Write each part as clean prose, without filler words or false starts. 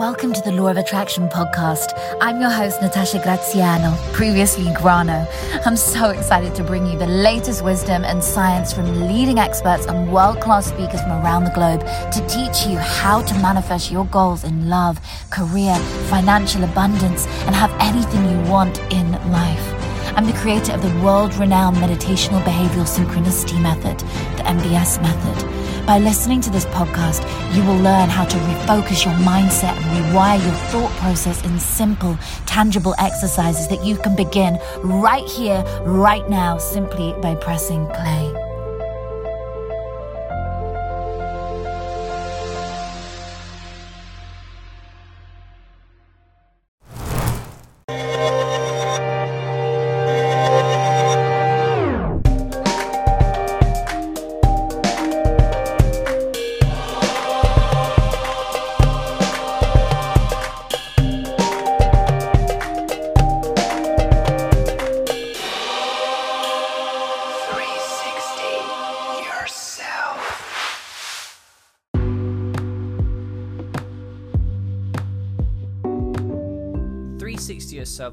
Welcome to the Law of Attraction podcast. I'm your host, Natasha Graziano, previously Grano. I'm so excited to bring you the latest wisdom and science from leading experts and world-class speakers from around the globe to teach you how to manifest your goals in love, career, financial abundance, and have anything you want in life. I'm the creator of the world-renowned Meditational Behavioral Synchronicity Method, the MBS method. By listening to this podcast, you will learn how to refocus your mindset and rewire your thought process in simple, tangible exercises that you can begin right here, right now, simply by pressing play.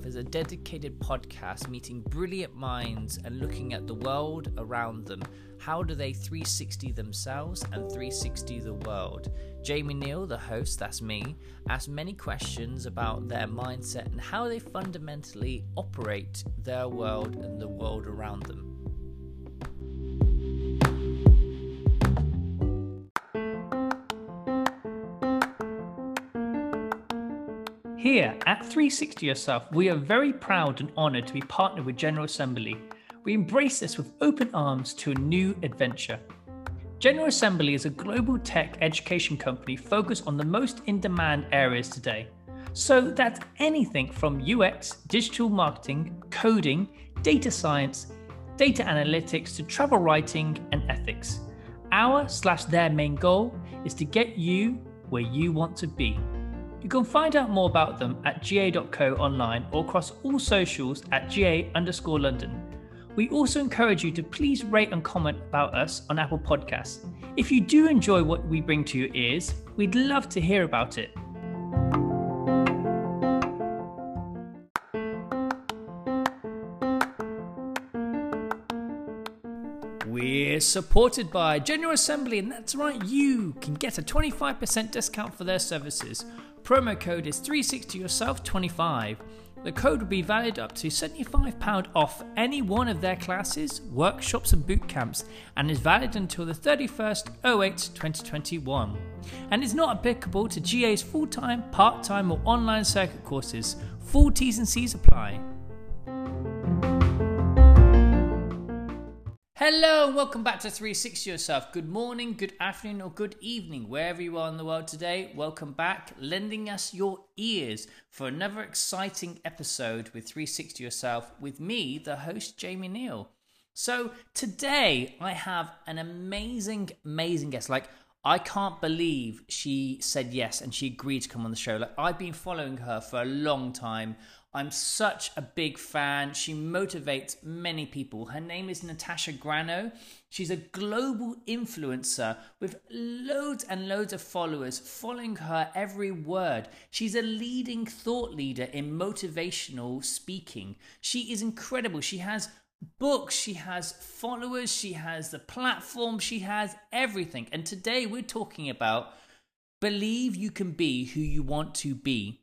Is a dedicated podcast meeting brilliant minds and looking at the world around them. How do they 360 themselves and 360 the world? Jamie Neal, the host, that's me, asks many questions about their mindset and how they fundamentally operate their world and the world around them. Here at 360 Yourself, we are very proud and honoured to be partnered with General Assembly. We embrace this with open arms to a new adventure. General Assembly is a global tech education company focused on the most in-demand areas today. So that's anything from UX, digital marketing, coding, data science, data analytics to travel writing and ethics. Our/their main goal is to get you where you want to be. You can find out more about them at ga.co online or across all socials at ga_London. We also encourage you to please rate and comment about us on Apple Podcasts. If you do enjoy what we bring to your ears, we'd love to hear about it. We're supported by General Assembly, and that's right, you can get a 25% discount for their services. Promo code is 360yourself25. The code will be valid up to £75 off any one of their classes, workshops and boot camps, and is valid until the 31/08/2021. And is not applicable to GA's full-time, part-time or online circuit courses. Full T's and C's apply. Hello and welcome back to 360 Yourself. Good morning, good afternoon or good evening, wherever you are in the world today. Welcome back, lending us your ears for another exciting episode with 360 Yourself with me, the host, Jamie Neal. So today I have an amazing guest. Like, I can't believe she said yes and she agreed to come on the show. Like, I've been following her for a long time. I'm such a big fan. She motivates many people. Her name is Natasha Graziano. She's a global influencer with loads and loads of followers following her every word. She's a leading thought leader in motivational speaking. She is incredible. She has books, she has followers, she has the platform, she has everything. And today we're talking about believe you can be who you want to be.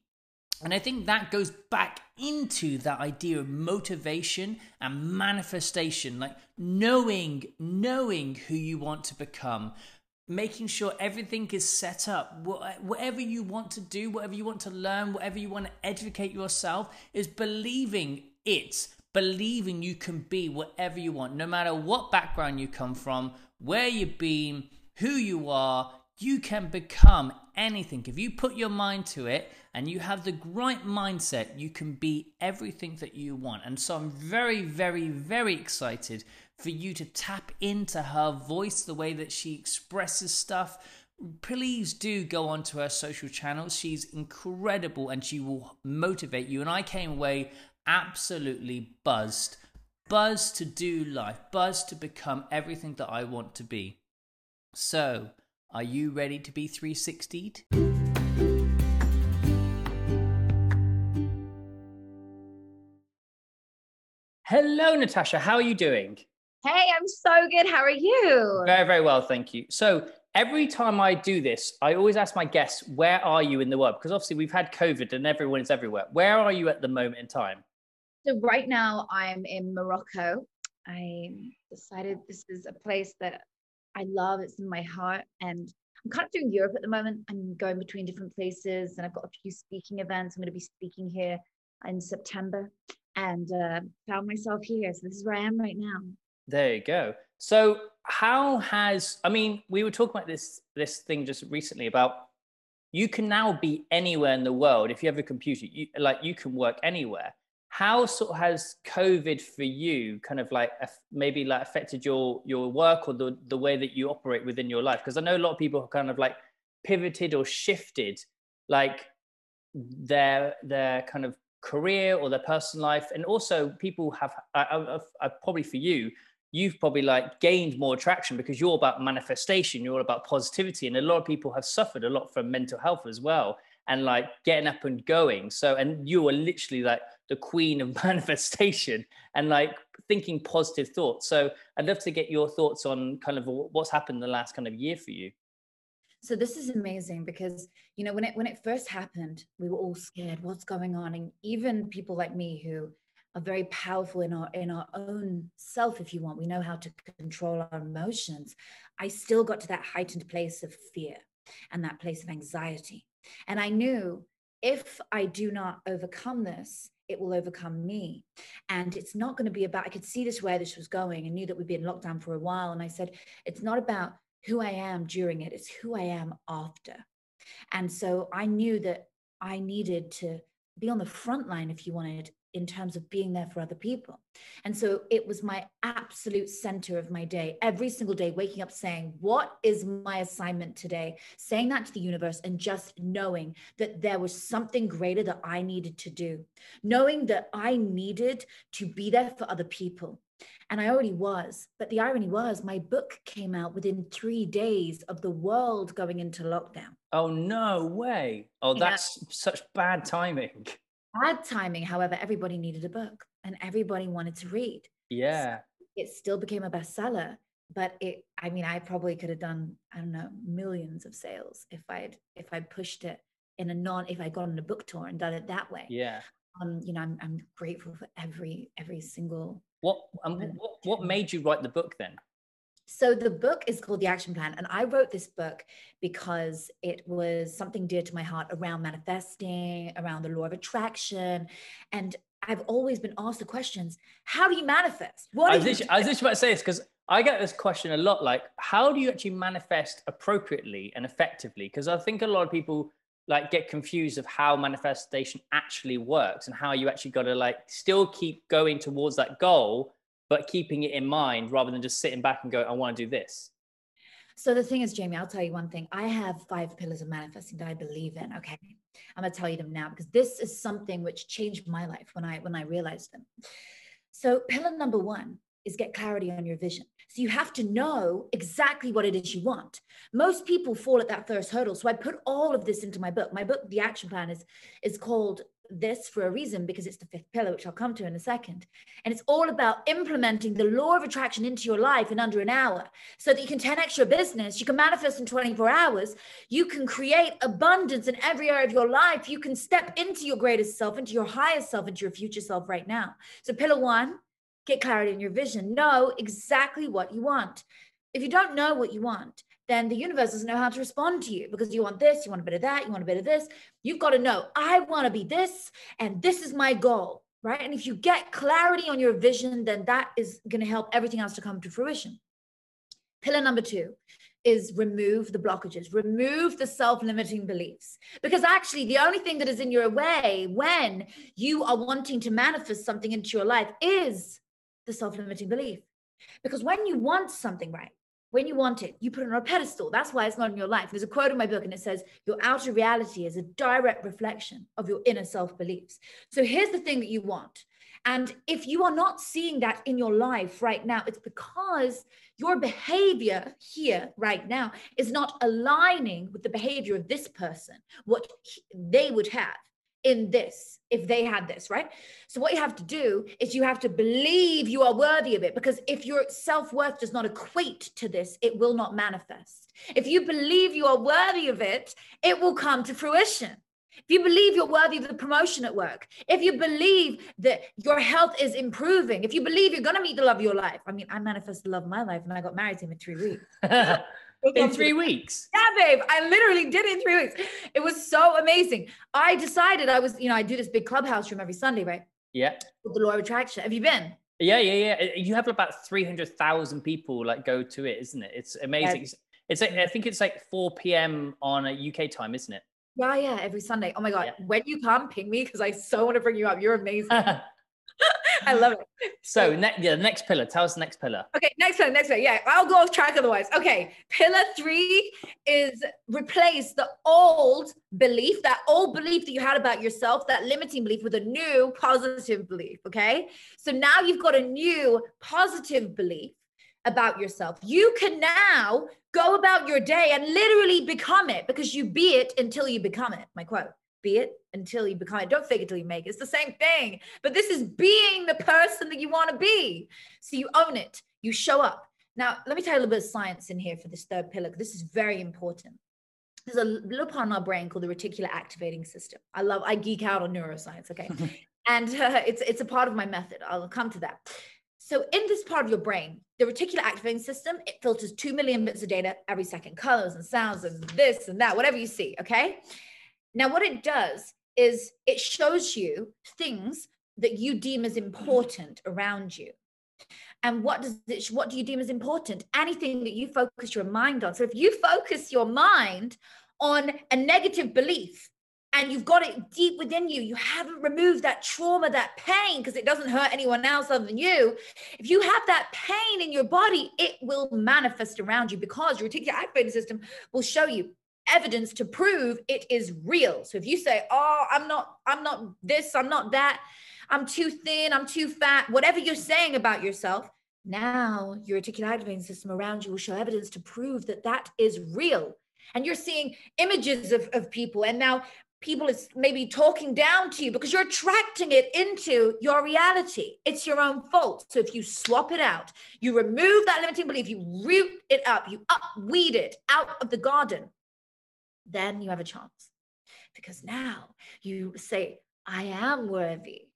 And I think that goes back into that idea of motivation and manifestation, like knowing who you want to become, making sure everything is set up. Whatever you want to do, whatever you want to learn, whatever you want to educate yourself is believing it, believing you can be whatever you want, no matter what background you come from, where you've been, who you are. You can become anything. If you put your mind to it and you have the right mindset, you can be everything that you want. And so I'm very excited for you to tap into her voice, the way that she expresses stuff. Please do go onto her social channels. She's incredible and she will motivate you. And I came away absolutely buzzed to do life, buzzed to become everything that I want to be. So, are you ready to be 360'd? Hello, Natasha. How are you doing? Hey, I'm so good. How are you? Very, very well, thank you. So every time I do this, I always ask my guests, where are you in the world? Because obviously we've had COVID and everyone is everywhere. Where are you at the moment in time? So right now I'm in Morocco. I decided this is a place that I love. It's in my heart. And I'm kind of doing Europe at the moment. I'm going between different places and I've got a few speaking events. I'm going to be speaking here in September and found myself here. So this is where I am right now. There you go. So how has, I mean, we were talking about this thing just recently about you can now be anywhere in the world. If you have a computer, you can work anywhere. How sort of has COVID for you kind of like maybe like affected your work or the way that you operate within your life? Because I know a lot of people have kind of like pivoted or shifted like their kind of career or their personal life. And also people have, I probably for you, you've probably like gained more traction because you're about manifestation, you're all about positivity. And a lot of people have suffered a lot from mental health as well. And like getting up and going. So, and you are literally like the queen of manifestation and like thinking positive thoughts. So I'd love to get your thoughts on kind of what's happened the last kind of year for you. So this is amazing because, you know, when it first happened, we were all scared, what's going on? And even people like me who are very powerful in our own self, if you want, we know how to control our emotions. I still got to that heightened place of fear and that place of anxiety. And I knew if I do not overcome this, it will overcome me. And it's not going to be about, I could see this where this was going and knew that we'd be in lockdown for a while. And I said, it's not about who I am during it, it's who I am after. And so I knew that I needed to be on the front line, if you wanted, in terms of being there for other people. And so it was my absolute center of my day, every single day, waking up saying, what is my assignment today? Saying that to the universe and just knowing that there was something greater that I needed to do, knowing that I needed to be there for other people. And I already was, but the irony was my book came out within 3 days of the world going into lockdown. Oh, no way. Oh, that's such bad timing. Bad timing. However, everybody needed a book and everybody wanted to read. Yeah. So it still became a bestseller, but it, I mean, I probably could have done, I don't know, millions of sales if I'd pushed it if I'd gone on a book tour and done it that way. Yeah. You know, I'm grateful for every single. What made you write the book then? So the book is called The Action Plan. And I wrote this book because it was something dear to my heart around manifesting, around the law of attraction. And I've always been asked the questions, how do you manifest? I was just about to say this because I get this question a lot, like, how do you actually manifest appropriately and effectively? Because I think a lot of people like get confused of how manifestation actually works and how you actually got to like still keep going towards that goal, but keeping it in mind rather than just sitting back and go, I want to do this. So the thing is, Jamie, I'll tell you one thing. I have 5 pillars of manifesting that I believe in. Okay. I'm going to tell you them now because this is something which changed my life when I realized them. So pillar number 1 is get clarity on your vision. So you have to know exactly what it is you want. Most people fall at that first hurdle. So I put all of this into my book. My book, The Action Plan, is called this for a reason because it's the 5th pillar, which I'll come to in a second. And it's all about implementing the law of attraction into your life in under an hour so that you can 10x your business, you can manifest in 24 hours, you can create abundance in every area of your life, you can step into your greatest self, into your highest self, into your future self right now. So pillar 1, get clarity in your vision. Know exactly what you want. If you don't know what you want, then the universe doesn't know how to respond to you because you want this, you want a bit of that, you want a bit of this. You've got to know, I want to be this, and this is my goal, right? And if you get clarity on your vision, then that is going to help everything else to come to fruition. Pillar number 2 is remove the blockages, remove the self-limiting beliefs. Because actually the only thing that is in your way when you are wanting to manifest something into your life is the self-limiting belief. Because when you want something, right? When you want it, you put it on a pedestal. That's why it's not in your life. There's a quote in my book and it says, your outer reality is a direct reflection of your inner self-beliefs. So here's the thing that you want. And if you are not seeing that in your life right now, it's because your behavior here right now is not aligning with the behavior of this person, what they would have. in this if they had this, right? So what you have to do is you have to believe you are worthy of it, because if your self-worth does not equate to this, it will not manifest. If you believe you are worthy of it, it will come to fruition. If you believe you're worthy of the promotion at work, if you believe that your health is improving, if you believe you're going to meet the love of your life. I mean, I manifested the love of my life and I got married to him in 3 weeks. In 3 weeks. Yeah, babe. I literally did it in 3 weeks. It was so amazing. I decided I was, you know, I do this big clubhouse room every Sunday, right? Yeah. With the Law of Attraction. Have you been? Yeah. You have about 300,000 people like go to it, isn't it? It's amazing. Yes. It's like, I think it's like 4 p.m. on a UK time, isn't it? Yeah. Every Sunday. Oh my God. Yeah. When you come, ping me, because I so want to bring you up. You're amazing. I love it. So next pillar. Tell us the next pillar. Okay, next pillar. Yeah, I'll go off track otherwise. Okay, pillar 3 is replace the old belief, that old belief that you had about yourself, that limiting belief, with a new positive belief, okay? So now you've got a new positive belief about yourself. You can now go about your day and literally become it, because you be it until you become it, my quote. Be it until you become it. Don't fake it till you make it. It's the same thing. But this is being the person that you want to be. So you own it. You show up. Now, let me tell you a little bit of science in here for this third pillar, because this is very important. There's a little part in our brain called the reticular activating system. I geek out on neuroscience, okay? And it's a part of my method. I'll come to that. So in this part of your brain, the reticular activating system, it filters 2 million bits of data every second, colors and sounds and this and that, whatever you see, okay? Now, what it does is it shows you things that you deem as important around you. And what do you deem as important? Anything that you focus your mind on. So if you focus your mind on a negative belief and you've got it deep within you, you haven't removed that trauma, that pain, because it doesn't hurt anyone else other than you. If you have that pain in your body, it will manifest around you, because your reticular activating system will show you evidence to prove it is real. So if you say, oh, I'm not this, I'm not that, I'm too thin, I'm too fat, whatever you're saying about yourself, now your reticular activating system around you will show evidence to prove that that is real. And you're seeing images of people, and now people is maybe talking down to you because you're attracting it into your reality. It's your own fault. So if you swap it out, you remove that limiting belief, you root it up, you upweed it out of the garden, then you have a chance, because now you say, I am worthy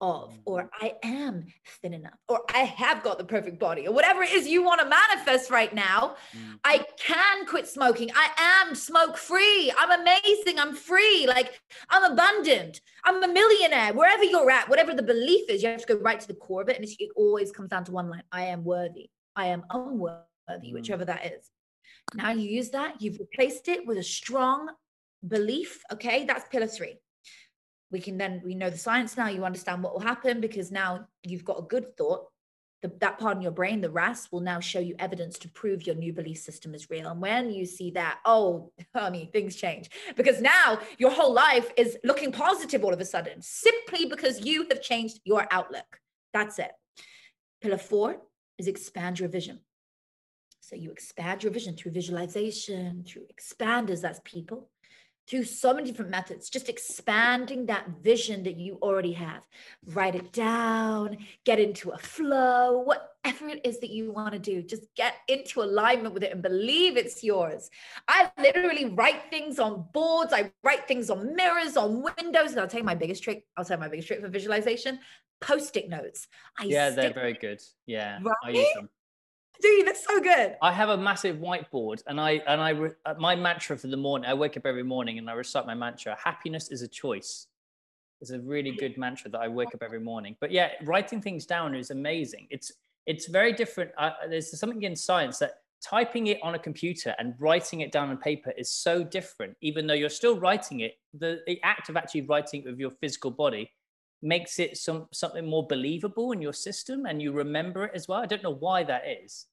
of, or I am thin enough, or I have got the perfect body, or whatever it is you want to manifest right now. I can quit smoking. I am smoke free. I'm amazing. I'm free. Like, I'm abundant. I'm a millionaire. Wherever you're at, whatever the belief is, you have to go right to the core of it. And it always comes down to one line. I am worthy. I am unworthy, whichever that is. Now you use that, you've replaced it with a strong belief. Okay, that's pillar 3. We know the science now, you understand what will happen, because now you've got a good thought. That part in your brain, the RAS, will now show you evidence to prove your new belief system is real. And when you see that, oh, honey, things change, because now your whole life is looking positive all of a sudden, simply because you have changed your outlook. That's it. Pillar 4 is expand your vision. So you expand your vision through visualization, through expanders, that's people, through so many different methods, just expanding that vision that you already have. Write it down, get into a flow, whatever it is that you want to do, just get into alignment with it and believe it's yours. I literally write things on boards. I write things on mirrors, on windows. And I'll tell you my biggest trick. I'll tell you my biggest trick for visualization, Post-it notes. Yeah, they're very good. Yeah, right? I use them. Dude, that's so good. I have a massive whiteboard, and my mantra for the morning, I wake up every morning and I recite my mantra. Happiness is a choice. It's a really good mantra that I wake up every morning. But yeah, writing things down is amazing. It's very different. There's something in science that typing it on a computer and writing it down on paper is so different. Even though you're still writing it, the act of actually writing it with your physical body makes it something more believable in your system, and you remember it as well. I don't know why that is.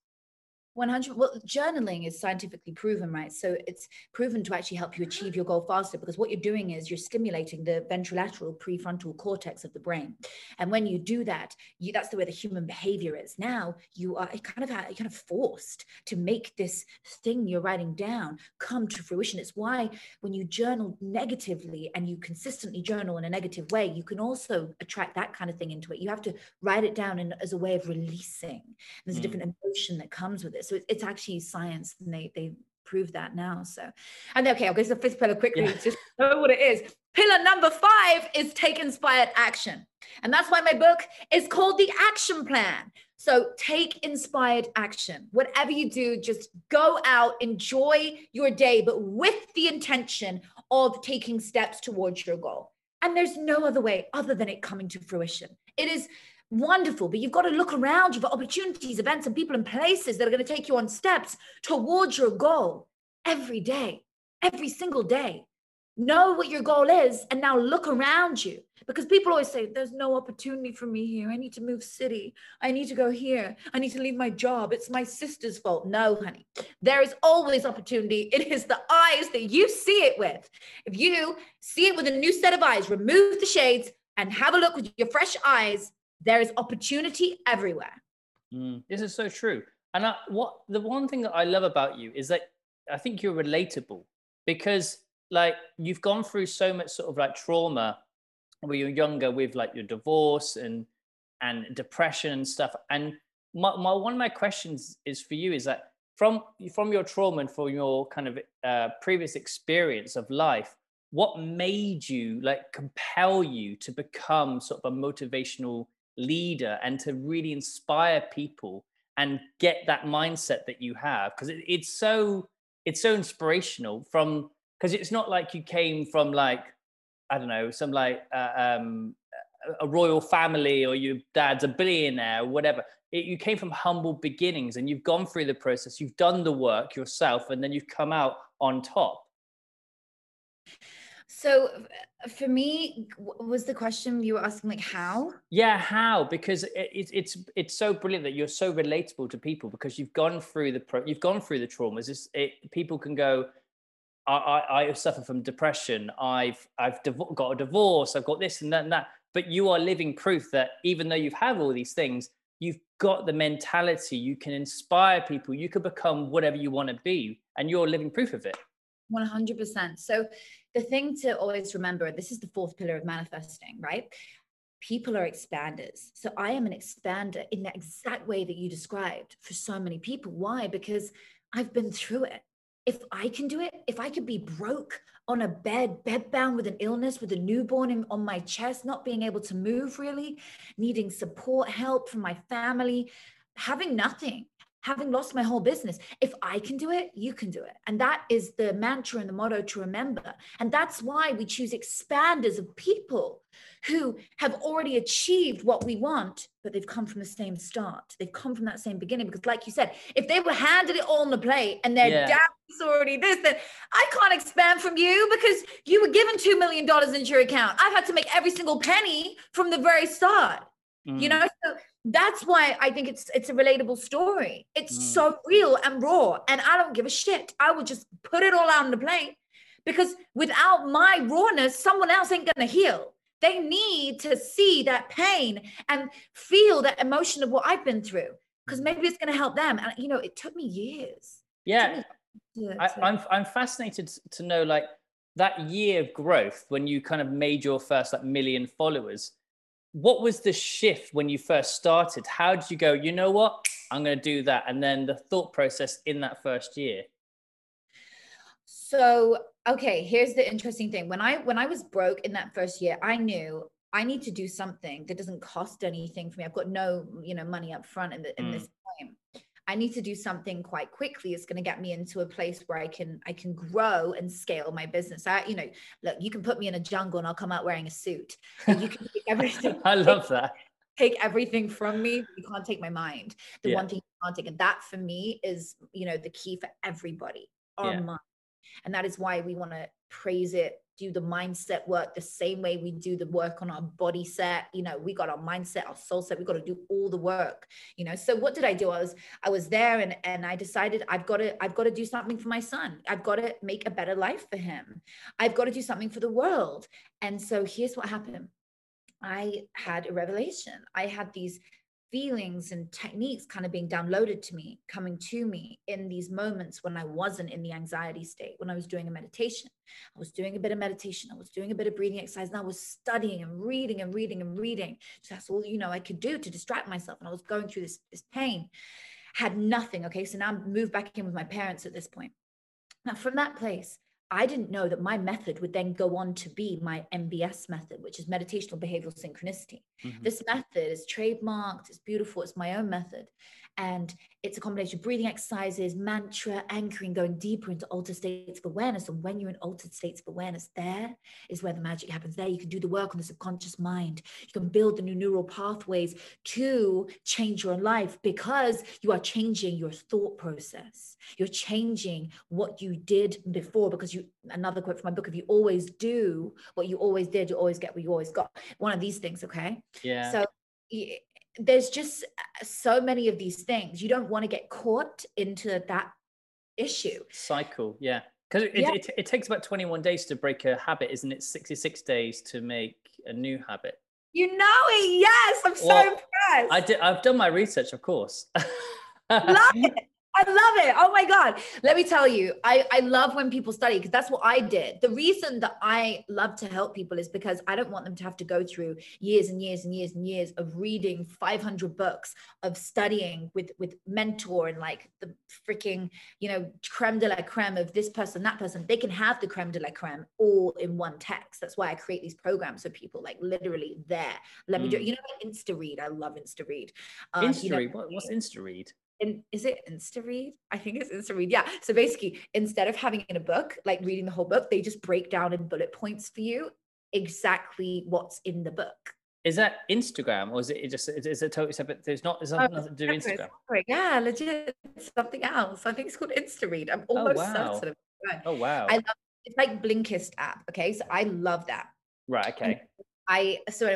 100. Well, journaling is scientifically proven, right? So it's proven to actually help you achieve your goal faster, because what you're doing is you're stimulating the ventrolateral prefrontal cortex of the brain. And when you do that, that's the way the human behavior is. Now you are kind of forced to make this thing you're writing down come to fruition. It's why when you journal negatively and you consistently journal in a negative way, you can also attract that kind of thing into it. You have to write it down as a way of releasing. And there's a different emotion that comes with it. So it's actually science, and they prove that now. So, and okay, I'll go to the fifth pillar quickly. Yeah. Just know what it is. Pillar number 5 is take inspired action. And that's why my book is called The Action Plan. So take inspired action. Whatever you do, just go out, enjoy your day, but with the intention of taking steps towards your goal. And there's no other way other than it coming to fruition. It is wonderful, but you've got to look around you for opportunities, events, and people and places that are going to take you on steps towards your goal every day, every single day. Know what your goal is, and now look around you, because people always say, there's no opportunity for me here. I need to move city. I need to go here. I need to leave my job. It's my sister's fault. No, honey, there is always opportunity. It is the eyes that you see it with. If you see it with a new set of eyes, remove the shades and have a look with your fresh eyes. There is opportunity everywhere. This is so true. And the one thing that I love about you is that I think you're relatable, because like you've gone through so much sort of like trauma when you're younger with like your divorce and depression and stuff. And one of my questions is for you is that from your trauma and from your kind of previous experience of life, what made you like compel you to become sort of a motivational leader and to really inspire people and get that mindset that you have? Because it's so inspirational from, because it's not like you came from like, I don't know, some like a royal family, or your dad's a billionaire or whatever. You came from humble beginnings, and you've gone through the process, you've done the work yourself, and then you've come out on top. So for me, was the question you were asking, like how? Yeah, how? Because it's so brilliant that you're so relatable to people, because you've gone through the traumas. People can go, I suffer from depression. I've got a divorce. I've got this and that and that. But you are living proof that even though you have all these things, you've got the mentality. You can inspire people. You can become whatever you want to be, and you're living proof of it. 100%. So the thing to always remember, this is the 4th pillar of manifesting, right? People are expanders. So I am an expander in that exact way that you described for so many people. Why? Because I've been through it. If I can do it, if I could be broke on a bed, bedbound with an illness, with a newborn on my chest, not being able to move really, needing support, help from my family, having nothing, having lost my whole business. If I can do it, you can do it. And that is the mantra and the motto to remember. And that's why we choose expanders of people who have already achieved what we want, but they've come from the same start. They've come from that same beginning. Because like you said, if they were handed it all on the plate and their dad is already this, then I can't expand from you, because you were given $2 million into your account. I've had to make every single penny from the very start. You know, so that's why I think it's a relatable story. It's so real and raw, and I don't give a shit. I would just put it all out on the plate, because without my rawness, someone else ain't going to heal. They need to see that pain and feel that emotion of what I've been through, because maybe it's going to help them. And, you know, it took me years. Yeah. I'm fascinated to know, like, that year of growth when you kind of made your first like million followers. What was the shift when you first started? How did you go, you know what, I'm going to do that? And then the thought process in that first year. So, okay, here's the interesting thing. When I was broke in that first year, I knew I need to do something that doesn't cost anything for me. I've got no, money up front in this time. I need to do something quite quickly. It's going to get me into a place where I can grow and scale my business. Look, you can put me in a jungle and I'll come out wearing a suit. And you can take everything. I love that. Take everything from me. You can't take my mind. The one thing you can't take, and that for me is, the key for everybody, our mind. And that is why we want to praise it, do the mindset work the same way we do the work on our body set. You know, we got our mindset, our soul set, we got to do all the work, you know. So what did I do? I was there and I decided I've got to do something for my son. I've got to make a better life for him. I've got to do something for the world. And so here's what happened. I had a revelation. I had these feelings and techniques kind of being downloaded to me, coming to me in these moments when I wasn't in the anxiety state, when I was doing a meditation. I was doing a bit of meditation. I was doing a bit of breathing exercise, and I was studying and reading and reading and reading. So that's all, you know, I could do to distract myself. And I was going through this pain, had nothing. Okay. So now I'm moved back in with my parents at this point. Now from that place, I didn't know that my method would then go on to be my MBS method, which is Meditational Behavioral Synchronicity. Mm-hmm. This method is trademarked, it's beautiful, it's my own method. And it's a combination of breathing exercises, mantra, anchoring, going deeper into altered states of awareness. And when you're in altered states of awareness, there is where the magic happens. There you can do the work on the subconscious mind. You can build the new neural pathways to change your life, because you are changing your thought process. You're changing what you did before, because you, another quote from my book, if you always do what you always did, you always get what you always got. One of these things, okay? Yeah. So there's just so many of these things. You don't want to get caught into that issue cycle. Yeah, because it takes about 21 days to break a habit, isn't it? 66 days to make a new habit, you know it. Yes, I'm so impressed. I've done my research, of course. Love it. I love it. Oh my God. Let me tell you, I love when people study, because that's what I did. The reason that I love to help people is because I don't want them to have to go through years and years and years and years of reading 500 books, of studying with mentor and like the freaking, you know, creme de la creme of this person, that person. They can have the creme de la creme all in one text. That's why I create these programs for people, like literally there. Let me do it. You know, like Instaread. I love Instaread. Instaread. You know, what's Instaread? Is it Instaread? I think it's Instaread. Yeah. So basically, instead of having in a book, like reading the whole book, they just break down in bullet points for you exactly what's in the book. Is that Instagram, or is it just? Is it totally separate? There's not. There's nothing to do with Instagram. Yeah, legit. Something else. I think it's called Instaread. I'm almost certain of it. Right. Oh wow! I love it. It's like Blinkist app. Okay, so I love that. Right. Okay. So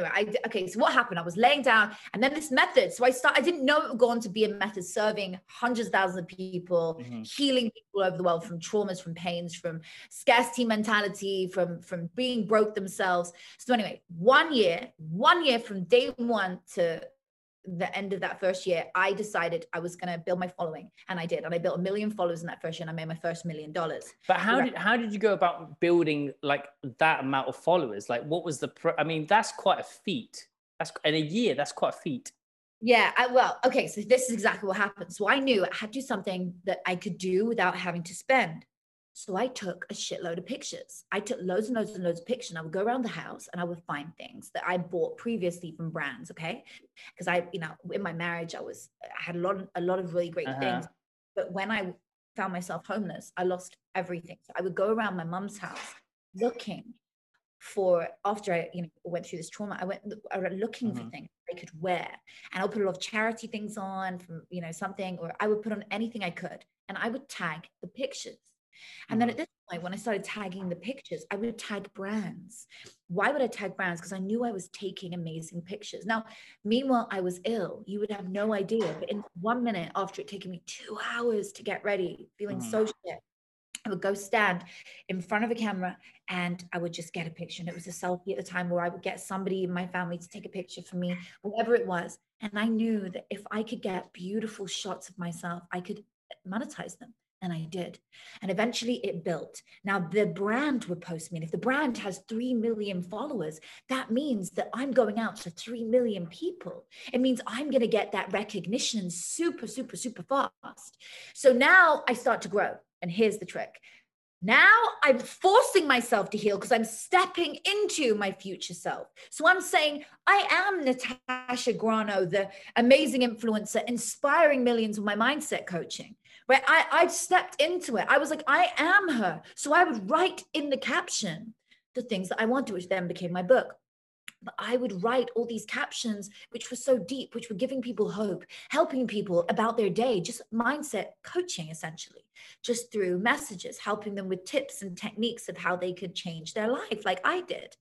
what happened? I was laying down, and then this method. So I didn't know it would go on to be a method serving hundreds of thousands of people, healing people over the world from traumas, from pains, from scarcity mentality, from being broke themselves. So anyway, one year from day one to the end of that first year, I decided I was going to build my following, and I did. And I built 1 million followers in that first year, and I made my first $1 million. But how did you go about building like that amount of followers? Like, what was the? I mean, that's quite a feat. That's in a year. That's quite a feat. Yeah. So this is exactly what happened. So I knew I had to do something that I could do without having to spend. So I took a shitload of pictures. I took loads and loads and loads of pictures, and I would go around the house and I would find things that I bought previously from brands, okay? Because in my marriage, I had a lot of really great things. But when I found myself homeless, I lost everything. So I would go around my mom's house looking for, after I went through this trauma, I went looking for things I could wear. And I'll put a lot of charity things on from, something, or I would put on anything I could. And I would tag the pictures. And then at this point, when I started tagging the pictures, I would tag brands. Why would I tag brands? Because I knew I was taking amazing pictures. Now, meanwhile, I was ill. You would have no idea. But in 1 minute, after it taking me 2 hours to get ready, feeling so shit, I would go stand in front of a camera and I would just get a picture. And it was a selfie at the time, where I would get somebody in my family to take a picture for me, whatever it was. And I knew that if I could get beautiful shots of myself, I could monetize them. And I did. And eventually it built. Now the brand would post me. And if the brand has 3 million followers, that means that I'm going out to 3 million people. It means I'm going to get that recognition super, super, super fast. So now I start to grow. And here's the trick. Now I'm forcing myself to heal, because I'm stepping into my future self. So I'm saying, I am Natasha Graziano, the amazing influencer, inspiring millions with my mindset coaching. Right? I stepped into it. I was like, I am her. So I would write in the caption the things that I want to, which then became my book. But I would write all these captions, which were so deep, which were giving people hope, helping people about their day, just mindset coaching, essentially, just through messages, helping them with tips and techniques of how they could change their life like I did.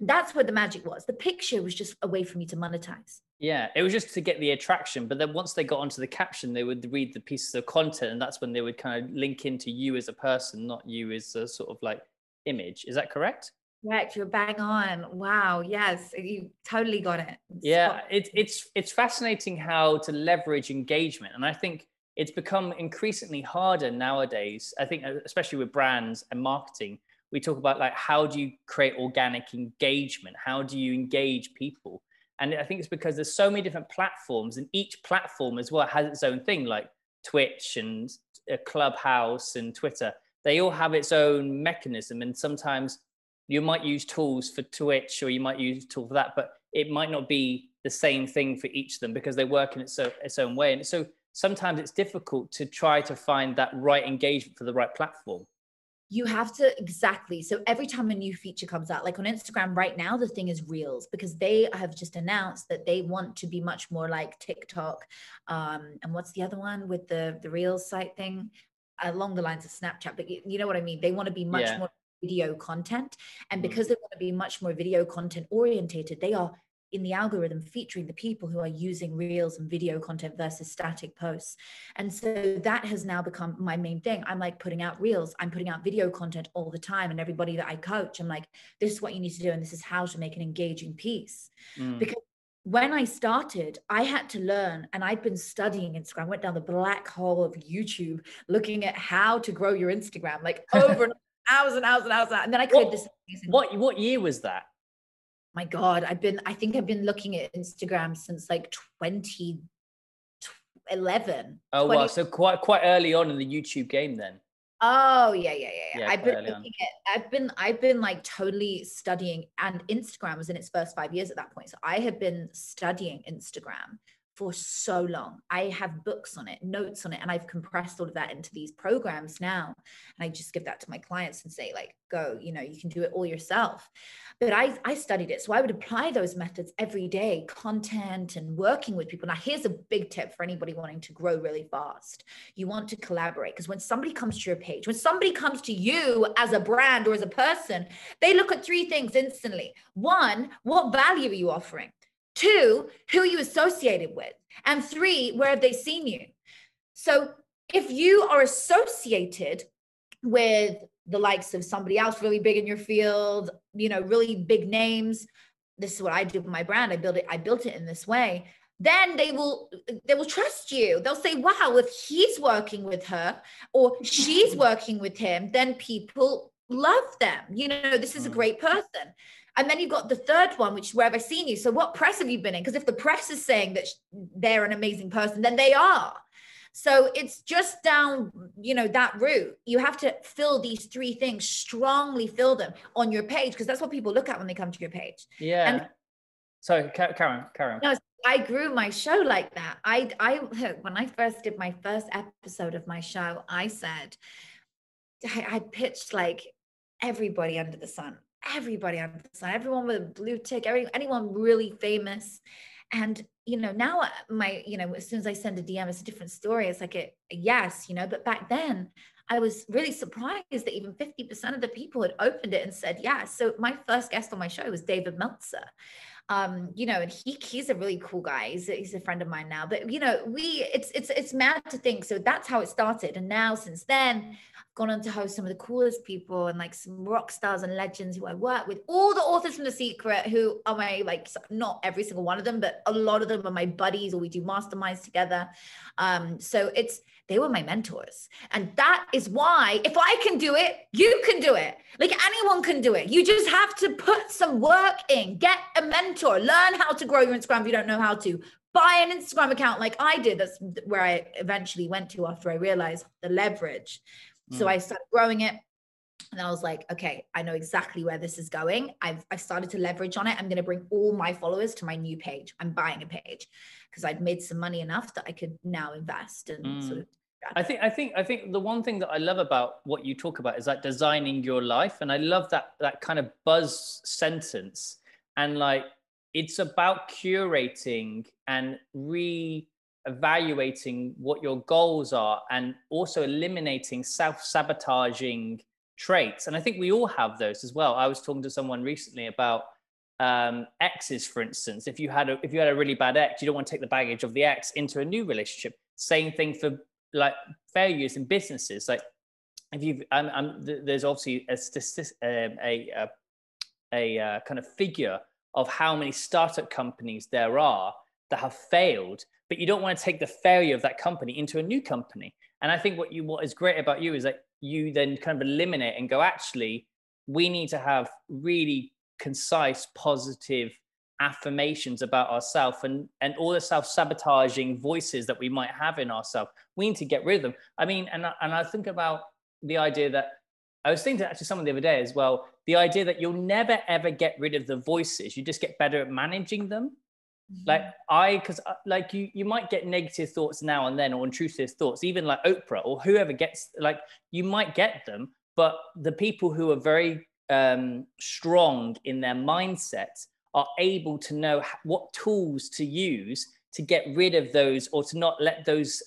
And that's where the magic was. The picture was just a way for me to monetize. Yeah, it was just to get the attraction. But then once they got onto the caption, they would read the pieces of content, and that's when they would kind of link into you as a person, not you as a sort of like image. Is that correct? Correct. You're bang on. Wow. Yes. You totally got it. Yeah. It's fascinating how to leverage engagement. And I think it's become increasingly harder nowadays. I think especially with brands and marketing, we talk about like, how do you create organic engagement? How do you engage people? And I think it's because there's so many different platforms, and each platform as well has its own thing, like Twitch and Clubhouse and Twitter. They all have its own mechanism. And sometimes you might use tools for Twitch, or you might use a tool for that, but it might not be the same thing for each of them because they work in its own way. And so sometimes it's difficult to try to find that right engagement for the right platform. You have to, exactly. So every time a new feature comes out, like on Instagram right now, the thing is Reels, because they have just announced that they want to be much more like TikTok. And what's the other one with the Reels site thing? Along the lines of Snapchat, but you know what I mean? They want to be much more video content. And because they want to be much more video content orientated, they are in the algorithm featuring the people who are using Reels and video content versus static posts. And so that has now become my main thing. I'm like putting out Reels, I'm putting out video content all the time. And everybody that I coach, I'm like, this is what you need to do. And this is how to make an engaging piece. Because when I started, I had to learn, and I'd been studying Instagram, went down the black hole of YouTube, looking at how to grow your Instagram, like over and hours and hours and hours. And then I created this. What year was that? My God, I think I've been looking at Instagram since like 2011. Oh, wow. So quite early on in the YouTube game then. Oh yeah. I've been like totally studying, and Instagram was in its first 5 years at that point. So I had been studying Instagram for so long. I have books on it, notes on it, and I've compressed all of that into these programs now. And I just give that to my clients and say, like, go, you know, you can do it all yourself. But I studied it. So I would apply those methods every day, content and working with people. Now, here's a big tip for anybody wanting to grow really fast. You want to collaborate, because when somebody comes to your page, when somebody comes to you as a brand or as a person, they look at three things instantly. One, what value are you offering? Two, who are you associated with? And three, where have they seen you? So if you are associated with the likes of somebody else really big in your field, you know, really big names, this is what I do with my brand. I built it in this way. Then they will trust you. They'll say, wow, if he's working with her or she's working with him, then people love them. You know, this is a great person. And then you've got the third one, which is where have I seen you? So what press have you been in? Because if the press is saying that they're an amazing person, then they are. So it's just down, you know, that route. You have to fill these three things, strongly fill them on your page, because that's what people look at when they come to your page. Yeah. And so Karen. No, I grew my show like that. When I first did my first episode of my show, I said, I pitched like everybody under the sun, everyone with a blue tick, anyone really famous. And, you know, now as soon as I send a DM, it's a different story. It's like a yes, you know, but back then I was really surprised that even 50% of the people had opened it and said, yeah. So my first guest on my show was David Meltzer. You know, and he's a really cool guy. He's a friend of mine now, but you know, it's mad to think. So that's how it started. And now since then, I've gone on to host some of the coolest people and like some rock stars and legends who I work with, all the authors from The Secret, who are my, like, not every single one of them, but a lot of them are my buddies, or we do masterminds together. So they were my mentors. And that is why, if I can do it, you can do it. Like, anyone can do it. You just have to put some work in, get a mentor. Learn how to grow your Instagram if you don't know how to. Buy an Instagram account like I did. That's where I eventually went to after I realized the leverage. So I started growing it, and I was like, okay, I know exactly where this is going. I've started to leverage on it. I'm going to bring all my followers to my new page. I'm buying a page because I'd made some money enough that I could now invest and sort of. I think the one thing that I love about what you talk about is like designing your life, and I love that kind of buzz sentence. And like, It's about curating and re-evaluating what your goals are, and also eliminating self-sabotaging traits. And I think we all have those as well. I was talking to someone recently about exes, for instance. If you had a really bad ex, you don't want to take the baggage of the ex into a new relationship. Same thing for like failures in businesses. Like if you've, there's obviously a kind of figure of how many startup companies there are that have failed, but you don't want to take the failure of that company into a new company. And I think what is great about you is that you then kind of eliminate and go, actually, we need to have really concise, positive affirmations about ourselves, and all the self-sabotaging voices that we might have in ourselves. We need to get rid of them. I mean, and I think about the idea that, I was thinking actually someone the other day as well, the idea that you'll never ever get rid of the voices, you just get better at managing them. Mm-hmm. Because you might get negative thoughts now and then, or intrusive thoughts, even like Oprah or whoever gets, like you might get them, but the people who are very strong in their mindset are able to know what tools to use to get rid of those, or to not let those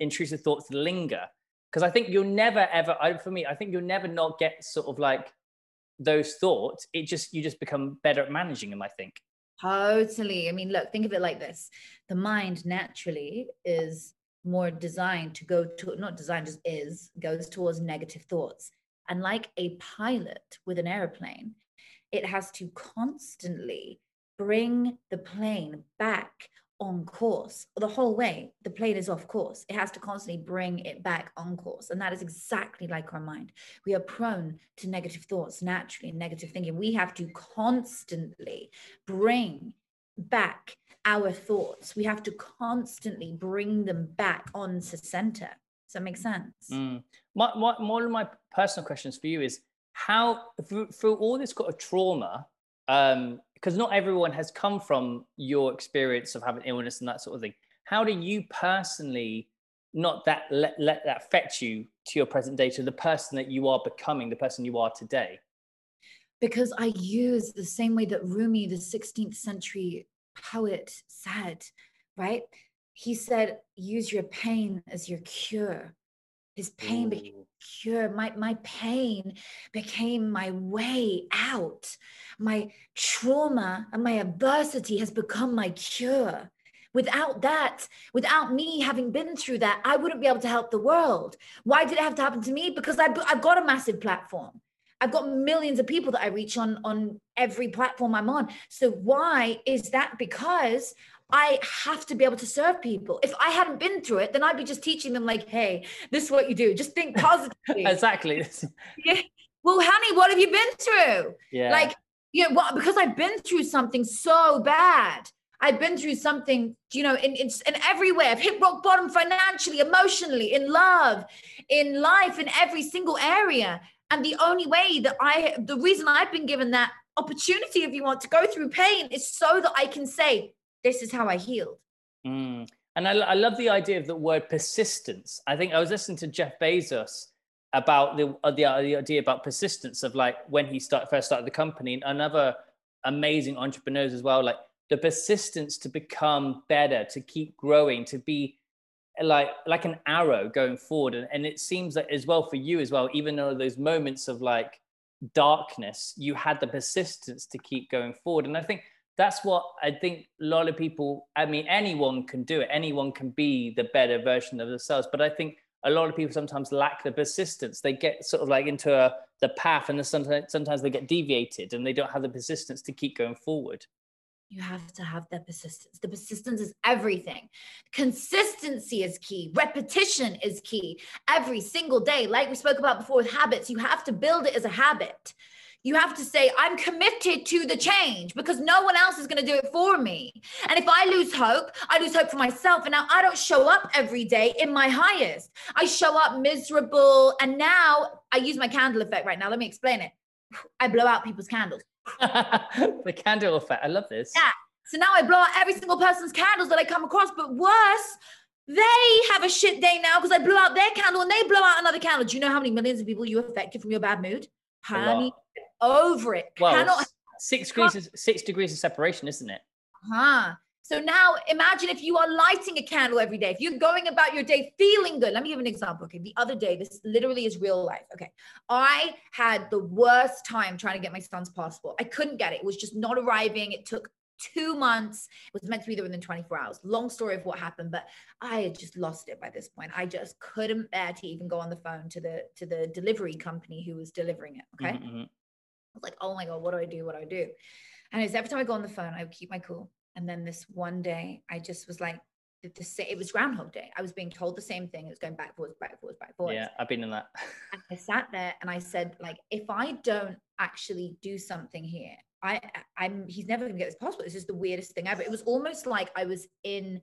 intrusive thoughts linger. Because I think you'll never ever, I think you'll never not get sort of like those thoughts. You just become better at managing them, I think. Totally. I mean, look, think of it like this. The mind naturally is more designed to go to, not designed, just is, goes towards negative thoughts. And like a pilot with an airplane, it has to constantly bring the plane back on course. The whole way the plane is off course, it has to constantly bring it back on course. And that is exactly like our mind. We are prone to negative thoughts naturally, negative thinking. We have to constantly bring back our thoughts. We have to constantly bring them back on to center. Does that make sense? Mm. One of my personal questions for you is, how, through all this kind of trauma, because not everyone has come from your experience of having illness and that sort of thing. How do you personally not that let that affect you to your present day, to the person that you are becoming, the person you are today? Because I use the same way that Rumi, the 16th century poet, said, right? He said, use your pain as your cure. His pain became cure. My pain became my way out. My trauma and my adversity has become my cure. Without that, without me having been through that, I wouldn't be able to help the world. Why did it have to happen to me? Because I've got a massive platform. I've got millions of people that I reach on every platform I'm on. So why is that? Because I have to be able to serve people. If I hadn't been through it, then I'd be just teaching them like, hey, this is what you do. Just think positively. Exactly. Yeah. Well, honey, what have you been through? Yeah. Like, you know, well, because I've been through something so bad. I've been through something, you know, in every way. I've hit rock bottom financially, emotionally, in love, in life, in every single area. And the only way that the reason I've been given that opportunity, if you want, to go through pain is so that I can say, this is how I healed. Mm. And I love the idea of the word persistence. I think I was listening to Jeff Bezos about the idea about persistence of like when he first started the company, and another amazing entrepreneurs as well, like the persistence to become better, to keep growing, to be like an arrow going forward. And it seems that as well for you as well, even though those moments of like darkness, you had the persistence to keep going forward. And I think that's what I think a lot of people, I mean, anyone can do it. Anyone can be the better version of themselves. But I think a lot of people sometimes lack the persistence. They get sort of like into the path, and sometimes they get deviated and they don't have the persistence to keep going forward. You have to have that persistence. The persistence is everything. Consistency is key. Repetition is key. Every single day, like we spoke about before with habits, you have to build it as a habit. You have to say, I'm committed to the change because no one else is going to do it for me. And if I lose hope for myself. And now I don't show up every day in my highest. I show up miserable. And now I use my candle effect right now. Let me explain it. I blow out people's candles. The candle effect. I love this. Yeah. So now I blow out every single person's candles that I come across. But worse, they have a shit day now because I blew out their candle and they blow out another candle. Do you know how many millions of people you affected from your bad mood? Honey, over it. Well, 6 degrees of separation, isn't it? So now imagine if you are lighting a candle every day, if you're going about your day feeling good. Let me give an example. Okay. The other day, this literally is real life. Okay. I had the worst time trying to get my son's passport. I couldn't get it. It was just not arriving. It took 2 months. It was meant to be there within 24 hours. Long story of what happened, but I had just lost it by this point. I just couldn't bear to even go on the phone to the delivery company who was delivering it. Okay. Mm-hmm. I was like, oh my God, what do I do? What do I do? And it's every time I go on the phone, I would keep my cool. And then this one day, I just was like, it was Groundhog Day. I was being told the same thing. It was going backwards. Yeah, I've been in that. And I sat there and I said, like, if I don't actually do something here, he's never going to get this passport. This is the weirdest thing ever. It was almost like I was in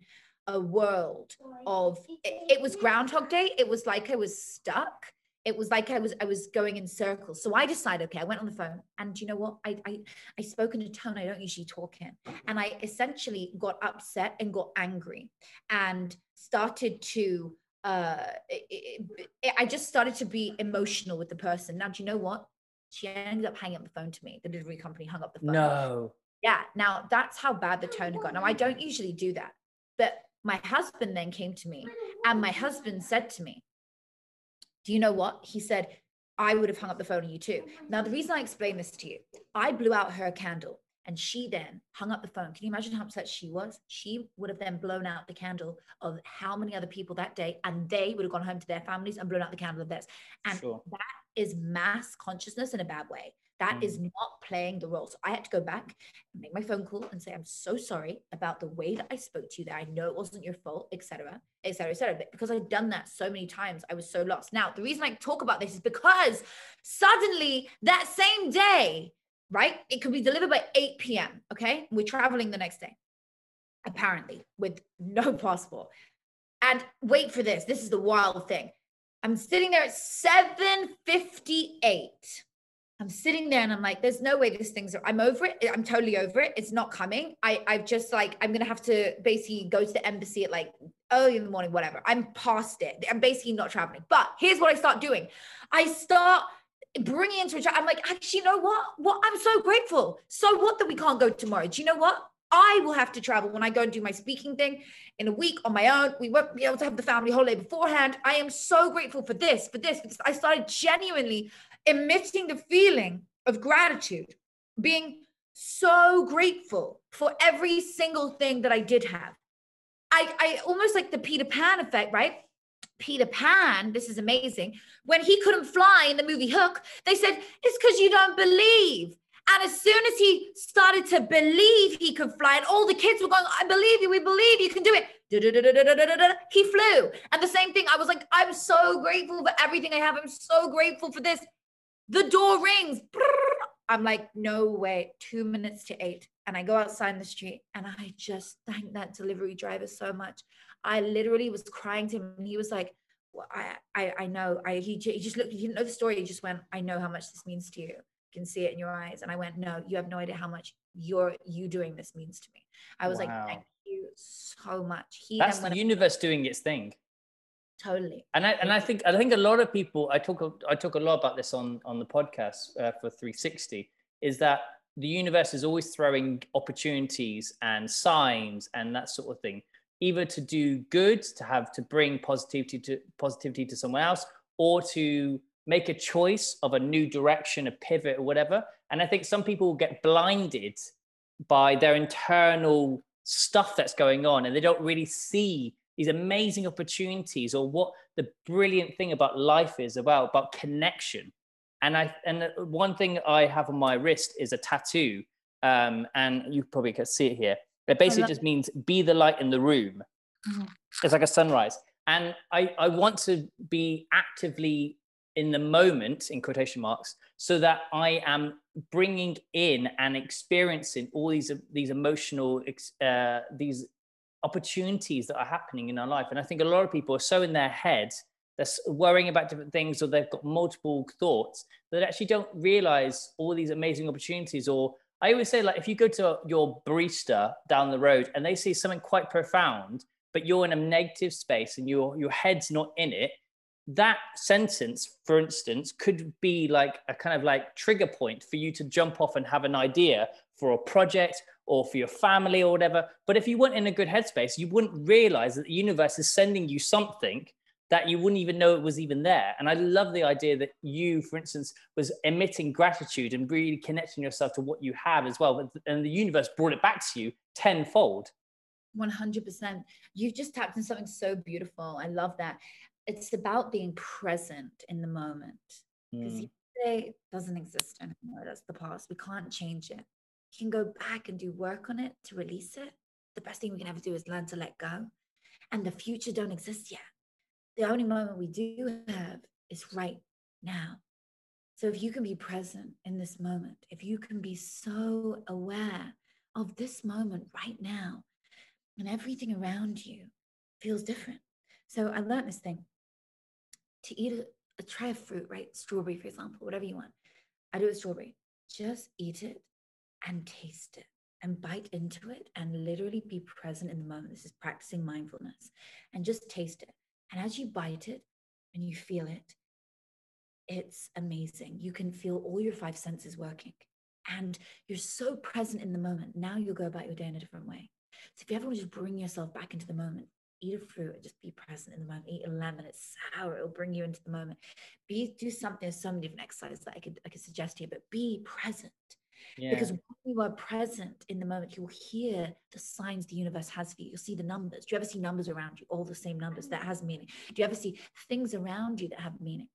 a world of, it was Groundhog Day. It was like I was stuck. It was like I was going in circles. So I decided, okay, I went on the phone and you know what? I spoke in a tone I don't usually talk in. And I essentially got upset and got angry and started to, I just started to be emotional with the person. Now, do you know what? She ended up hanging up the phone to me. The delivery company hung up the phone. No. Yeah. Now that's how bad the tone had got. Now I don't usually do that, but my husband then came to me and my husband said to me, do you know what? He said, I would have hung up the phone on you too. Now, the reason I explain this to you, I blew out her candle and she then hung up the phone. Can you imagine how upset she was? She would have then blown out the candle of how many other people that day, and they would have gone home to their families and blown out the candle of theirs. And sure, that is mass consciousness in a bad way. That is not playing the role. So I had to go back and make my phone call and say, I'm so sorry about the way that I spoke to you, that I know it wasn't your fault, etc., etc. But because I'd done that so many times, I was so lost. Now, the reason I talk about this is because suddenly that same day, right, it could be delivered by 8 p.m., okay? We're traveling the next day, apparently, with no passport. And wait for this. This is the wild thing. I'm sitting there at 7:58. I'm sitting there and I'm like, there's no way this thing's, I'm over it. I'm totally over it. It's not coming. I've just like, I'm going to have to basically go to the embassy at like early in the morning, whatever. I'm past it. I'm basically not traveling. But here's what I start doing. I start bringing into a chat. I'm like, actually, you know what? I'm so grateful. So what that we can't go tomorrow? Do you know what? I will have to travel when I go and do my speaking thing in a week on my own. We won't be able to have the family holiday beforehand. I am so grateful for this, for this, for this. I started genuinely emitting the feeling of gratitude, being so grateful for every single thing that I did have. I almost like the Peter Pan effect, right? Peter Pan, this is amazing. When he couldn't fly in the movie Hook, they said, it's because you don't believe. And as soon as he started to believe he could fly, and all the kids were going, I believe you, we believe you can do it. He flew. And the same thing, I was like, I'm so grateful for everything I have. I'm so grateful for this. The door rings. I'm like, no way, 7:52. And I go outside in the street and I just thank that delivery driver so much. I literally was crying to him and he was like, well, I know. He just looked, he didn't know the story. He just went, I know how much this means to you. Can see it in your eyes. And I went, no, you have no idea how much you doing this means to me. I was like, thank you so much. That's the universe doing its thing. Totally. And I think a lot of people, I talk a lot about this on the podcast for 360, is that the universe is always throwing opportunities and signs and that sort of thing, either to do good, to bring positivity to someone else, or to make a choice of a new direction, a pivot or whatever. And I think some people get blinded by their internal stuff that's going on and they don't really see these amazing opportunities or what the brilliant thing about life is about connection. And one thing I have on my wrist is a tattoo, and you probably can see it here. It basically just means be the light in the room. Mm-hmm. It's like a sunrise. And I want to be actively in the moment, in quotation marks, so that I am bringing in and experiencing all these emotional, these opportunities that are happening in our life. And I think a lot of people are so in their heads, they're worrying about different things, or they've got multiple thoughts that actually don't realize all these amazing opportunities. Or I always say, like, if you go to your barista down the road and they see something quite profound, but you're in a negative space and your head's not in it, that sentence, for instance, could be like a kind of like trigger point for you to jump off and have an idea for a project or for your family or whatever. But if you weren't in a good headspace, you wouldn't realize that the universe is sending you something that you wouldn't even know it was even there. And I love the idea that you, for instance, was emitting gratitude and really connecting yourself to what you have as well. And the universe brought it back to you tenfold. 100%. You've just tapped into something so beautiful. I love that. It's about being present in the moment. Because yesterday doesn't exist anymore. That's the past. We can't change it. You can go back and do work on it to release it. The best thing we can ever do is learn to let go. And the future don't exist yet. The only moment we do have is right now. So if you can be present in this moment, if you can be so aware of this moment right now, and everything around you feels different. So I learned this thing. To eat a tray of fruit, right? Strawberry, for example, whatever you want. I do a strawberry. Just eat it and taste it and bite into it and literally be present in the moment. This is practicing mindfulness. And just taste it. And as you bite it and you feel it, it's amazing. You can feel all your five senses working and you're so present in the moment. Now you'll go about your day in a different way. So if you ever want to just bring yourself back into the moment, eat a fruit and just be present in the moment, eat a lemon, it's sour, it'll bring you into the moment. Do something, there's so many different exercises that I could suggest here, but be present. Yeah. Because when you are present in the moment, you'll hear the signs the universe has for you. You'll see the numbers. Do you ever see numbers around you? All the same numbers. That has meaning. Do you ever see things around you that have meaning?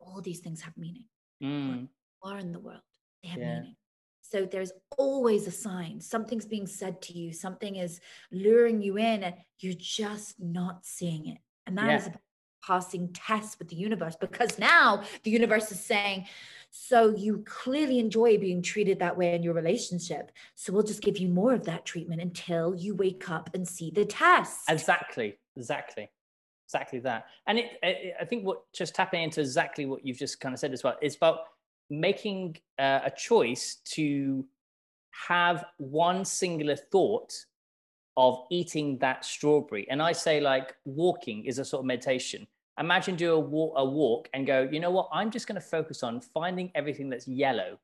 All these things have meaning. Mm. What you are in the world. They have meaning. So there's always a sign. Something's being said to you. Something is luring you in and you're just not seeing it. And that is about passing tests with the universe, because now the universe is saying, so you clearly enjoy being treated that way in your relationship. So we'll just give you more of that treatment until you wake up and see the test. Exactly that. And I think what just tapping into exactly what you've just kind of said as well, is about making a choice to have one singular thought of eating that strawberry. And I say, like, walking is a sort of meditation. Imagine do a walk and go, you know what, I'm just going to focus on finding everything that's yellow.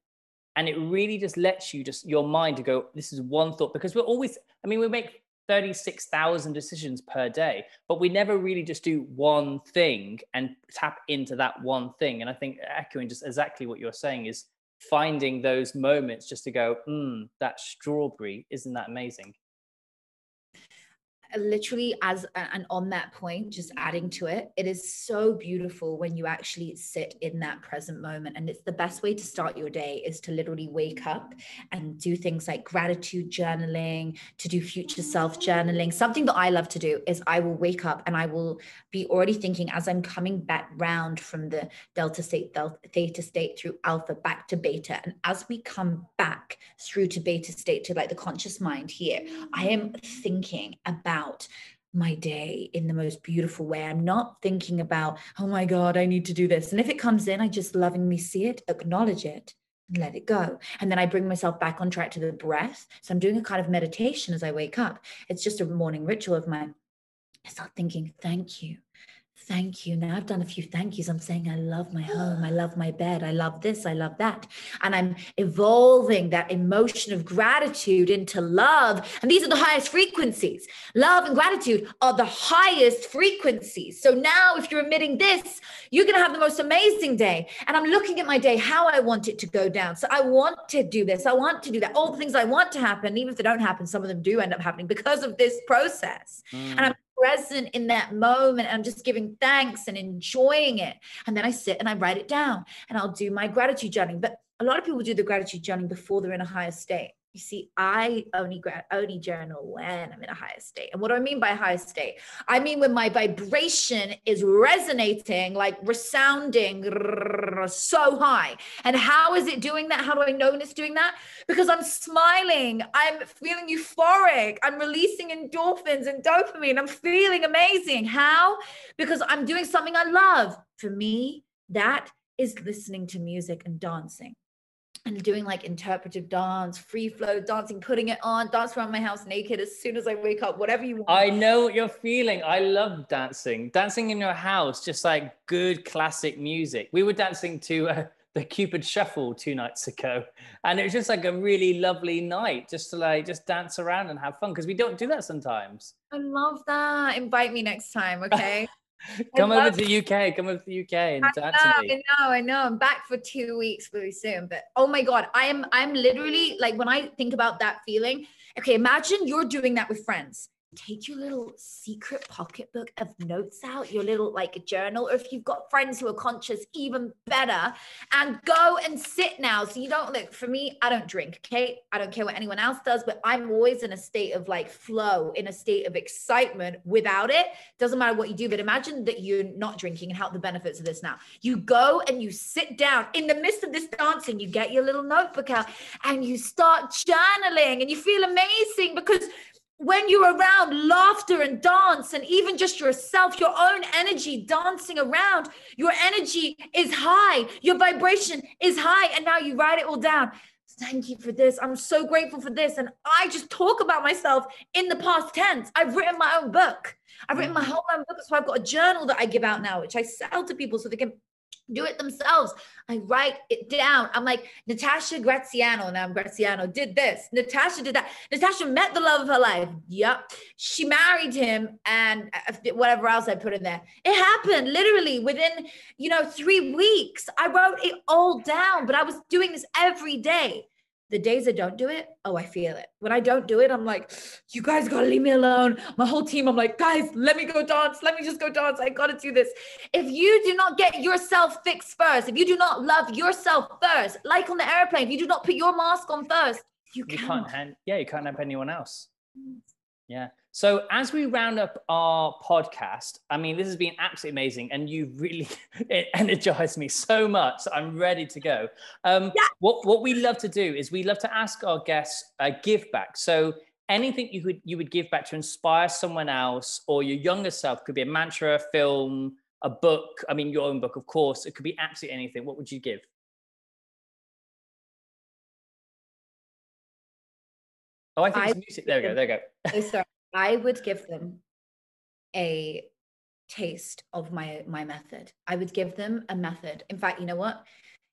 And it really just lets you just your mind to go, this is one thought, because we're always, I mean, we make 36,000 decisions per day, but we never really just do one thing and tap into that one thing. And I think echoing just exactly what you're saying is finding those moments just to go, that strawberry, isn't that amazing? Literally, and on that point, just adding to it, it is so beautiful when you actually sit in that present moment. And it's the best way to start your day is to literally wake up and do things like gratitude journaling, to do future self journaling. Something that I love to do is I will wake up and I will be already thinking, as I'm coming back round from the delta state, theta state through alpha back to beta. And as we come back through to beta state, to like the conscious mind here, I am thinking about my day in the most beautiful way. I'm not thinking about, oh my God, I need to do this. And if it comes in, I just lovingly see it, acknowledge it, and let it go. And then I bring myself back on track to the breath. So I'm doing a kind of meditation as I wake up. It's just a morning ritual of mine. I start thinking, thank you. Thank you. Now I've done a few thank yous. I'm saying, I love my home. I love my bed. I love this. I love that. And I'm evolving that emotion of gratitude into love. And these are the highest frequencies. Love and gratitude are the highest frequencies. So now if you're emitting this, you're going to have the most amazing day. And I'm looking at my day, how I want it to go down. So I want to do this. I want to do that. All the things I want to happen, even if they don't happen, some of them do end up happening because of this process. And I'm present in that moment. I'm just giving thanks and enjoying it. And then I sit and I write it down and I'll do my gratitude journaling. But a lot of people do the gratitude journaling before they're in a higher state. You see, I only journal when I'm in a higher state. And what do I mean by higher state? I mean when my vibration is resonating, like resounding so high. And how is it doing that? How do I know when it's doing that? Because I'm smiling. I'm feeling euphoric. I'm releasing endorphins and dopamine. I'm feeling amazing. How? Because I'm doing something I love. For me, that is listening to music and dancing. And doing like interpretive dance, free flow dancing, putting it on, dance around my house naked as soon as I wake up, whatever you want. I know what you're feeling. I love dancing. Dancing in your house, just like good classic music. We were dancing to the Cupid Shuffle 2 nights ago. And it was just like a really lovely night just to like, just dance around and have fun. Cause we don't do that sometimes. I love that. Invite me next time. Okay. Come over to the UK. Come over to the UK and dance. I know. I'm back for 2 weeks really soon. But oh my God, I'm literally like, when I think about that feeling, okay, imagine you're doing that with friends. Take your little secret pocketbook of notes out, your little like a journal, or if you've got friends who are conscious, even better, and go and sit now. So you don't look, for me, I don't drink, okay? I don't care what anyone else does, but I'm always in a state of like flow, in a state of excitement without it. Doesn't matter what you do, but imagine that you're not drinking and how the benefits of this now. You go and you sit down in the midst of this dancing, you get your little notebook out and you start journaling and you feel amazing because when you're around laughter and dance and even just yourself, your own energy dancing around, your energy is high, your vibration is high. And now you write it all down. Thank you for this. I'm so grateful for this. And I just talk about myself in the past tense. I've written my own book. I've written my whole own book. So I've got a journal that I give out now, which I sell to people so they can do it themselves. I write it down. I'm like, Natasha Graziano, now I'm Graziano, did this. Natasha did that. Natasha met the love of her life. Yep. She married him and whatever else I put in there. It happened literally within, 3 weeks. I wrote it all down, but I was doing this every day. The days I don't do it, oh, I feel it. When I don't do it, I'm like, you guys gotta leave me alone. My whole team, I'm like, guys, let me go dance. Let me just go dance. I gotta do this. If you do not get yourself fixed first, if you do not love yourself first, like on the airplane, if you do not put your mask on first, you can't help anyone else. Yeah. So as we round up our podcast, I mean, this has been absolutely amazing and you really energized me so much. I'm ready to go. What we love to do is we love to ask our guests a give back. So anything you would give back to inspire someone else or your younger self, could be a mantra, a film, a book. I mean, your own book, of course, it could be absolutely anything. What would you give? Oh, I think it's music. There we go. Oh, sorry. I would give them a taste of my method. I would give them a method. In fact, you know what?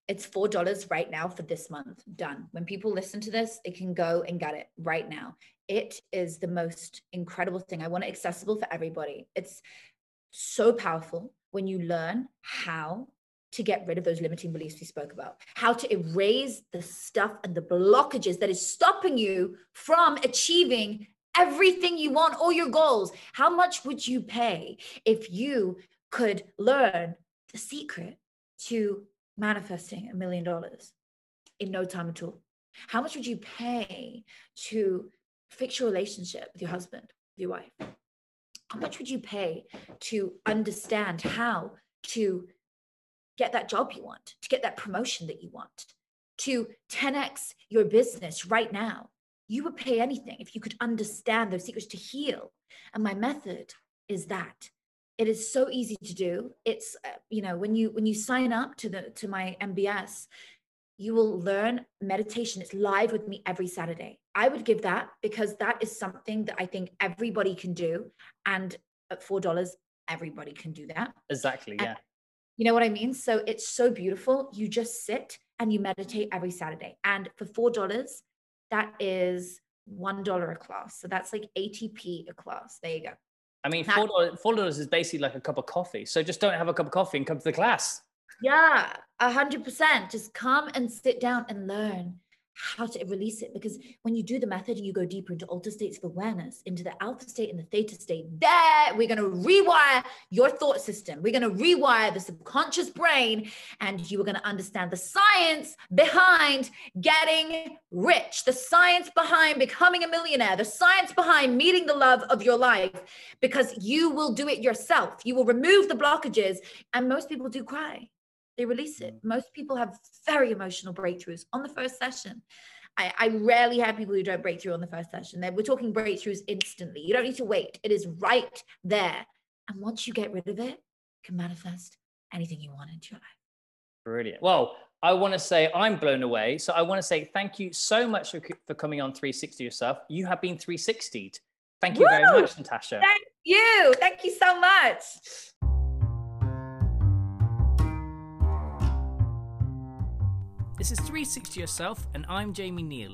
It's $4 right now for this month. Done. When people listen to this, they can go and get it right now. It is the most incredible thing. I want it accessible for everybody. It's so powerful when you learn how to get rid of those limiting beliefs we spoke about, how to erase the stuff and the blockages that is stopping you from achieving everything you want, all your goals. How much would you pay if you could learn the secret to manifesting $1 million in no time at all? How much would you pay to fix your relationship with your husband, with your wife? How much would you pay to understand how to get that job you want, to get that promotion that you want, to 10x your business right now? You would pay anything if you could understand those secrets to heal. And my method is that it is so easy to do. It's, when you sign up to my MBS, you will learn meditation. It's live with me every Saturday. I would give that because that is something that I think everybody can do. And at $4, everybody can do that. Exactly. Yeah. And, you know what I mean? So it's so beautiful. You just sit and you meditate every Saturday. And for $4, that is $1 a class. So that's like 80p a class. There you go. I mean, $4 is basically like a cup of coffee. So just don't have a cup of coffee and come to the class. Yeah, 100%. Just come and sit down and learn how to release it. Because when you do the method and you go deeper into altered states of awareness, into the alpha state and the theta state, there we're going to rewire your thought system. We're going to rewire the subconscious brain, and you are going to understand the science behind getting rich, the science behind becoming a millionaire, the science behind meeting the love of your life, because you will do it yourself. You will remove the blockages. And most people do cry. They release it. Most people have very emotional breakthroughs on the first session. I rarely have people who don't break through on the first session. We're talking breakthroughs instantly. You don't need to wait. It is right there. And once you get rid of it, you can manifest anything you want into your life. Brilliant. Well, I want to say I'm blown away. So I want to say thank you so much for coming on 360 Yourself. You have been 360'd. Thank you very much, Natasha. Thank you. Thank you so much. This is 360 Yourself, and I'm Jamie Neal.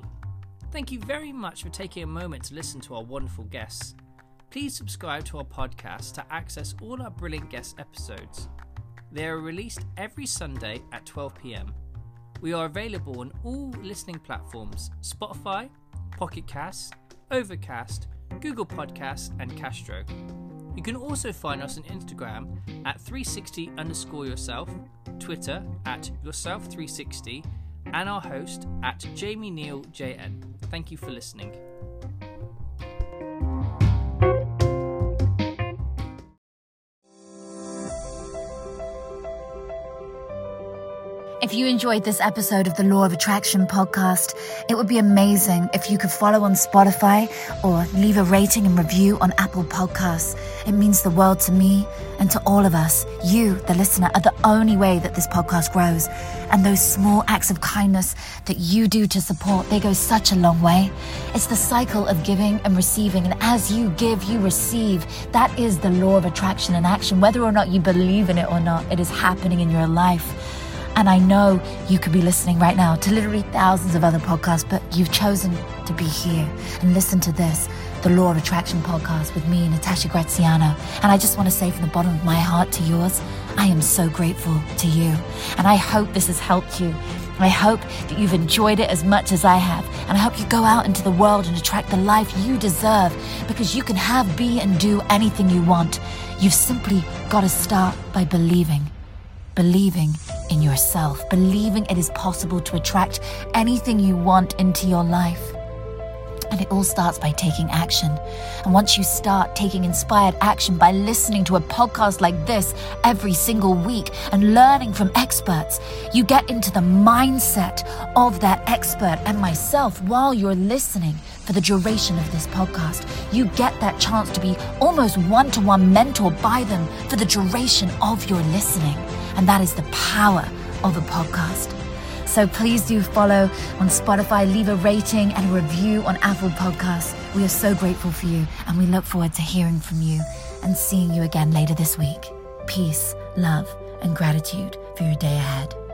Thank you very much for taking a moment to listen to our wonderful guests. Please subscribe to our podcast to access all our brilliant guest episodes. They are released every Sunday at 12 p.m. We are available on all listening platforms: Spotify, Pocket Casts, Overcast, Google Podcasts, and Castro. You can also find us on Instagram at 360_yourself, Twitter at yourself360, and our host at Jamie Neal JN. Thank you for listening. If you enjoyed this episode of the Law of Attraction podcast, it would be amazing if you could follow on Spotify or leave a rating and review on Apple Podcasts. It means the world to me and to all of us. You, the listener, are the only way that this podcast grows. And those small acts of kindness that you do to support, they go such a long way. It's the cycle of giving and receiving. And as you give, you receive. That is the Law of Attraction in action. Whether or not you believe in it or not, it is happening in your life. And I know you could be listening right now to literally thousands of other podcasts, but you've chosen to be here and listen to this, the Law of Attraction podcast with me, Natasha Graziano. And I just want to say from the bottom of my heart to yours, I am so grateful to you. And I hope this has helped you. I hope that you've enjoyed it as much as I have. And I hope you go out into the world and attract the life you deserve, because you can have, be, and do anything you want. You've simply got to start by believing. Believing in yourself, believing it is possible to attract anything you want into your life. And it all starts by taking action. And once you start taking inspired action by listening to a podcast like this every single week and learning from experts, you get into the mindset of that expert and myself while you're listening for the duration of this podcast. You get that chance to be almost one-to-one mentored by them for the duration of your listening. And that is the power of a podcast. So please do follow on Spotify, leave a rating and a review on Apple Podcasts. We are so grateful for you, and we look forward to hearing from you and seeing you again later this week. Peace, love, and gratitude for your day ahead.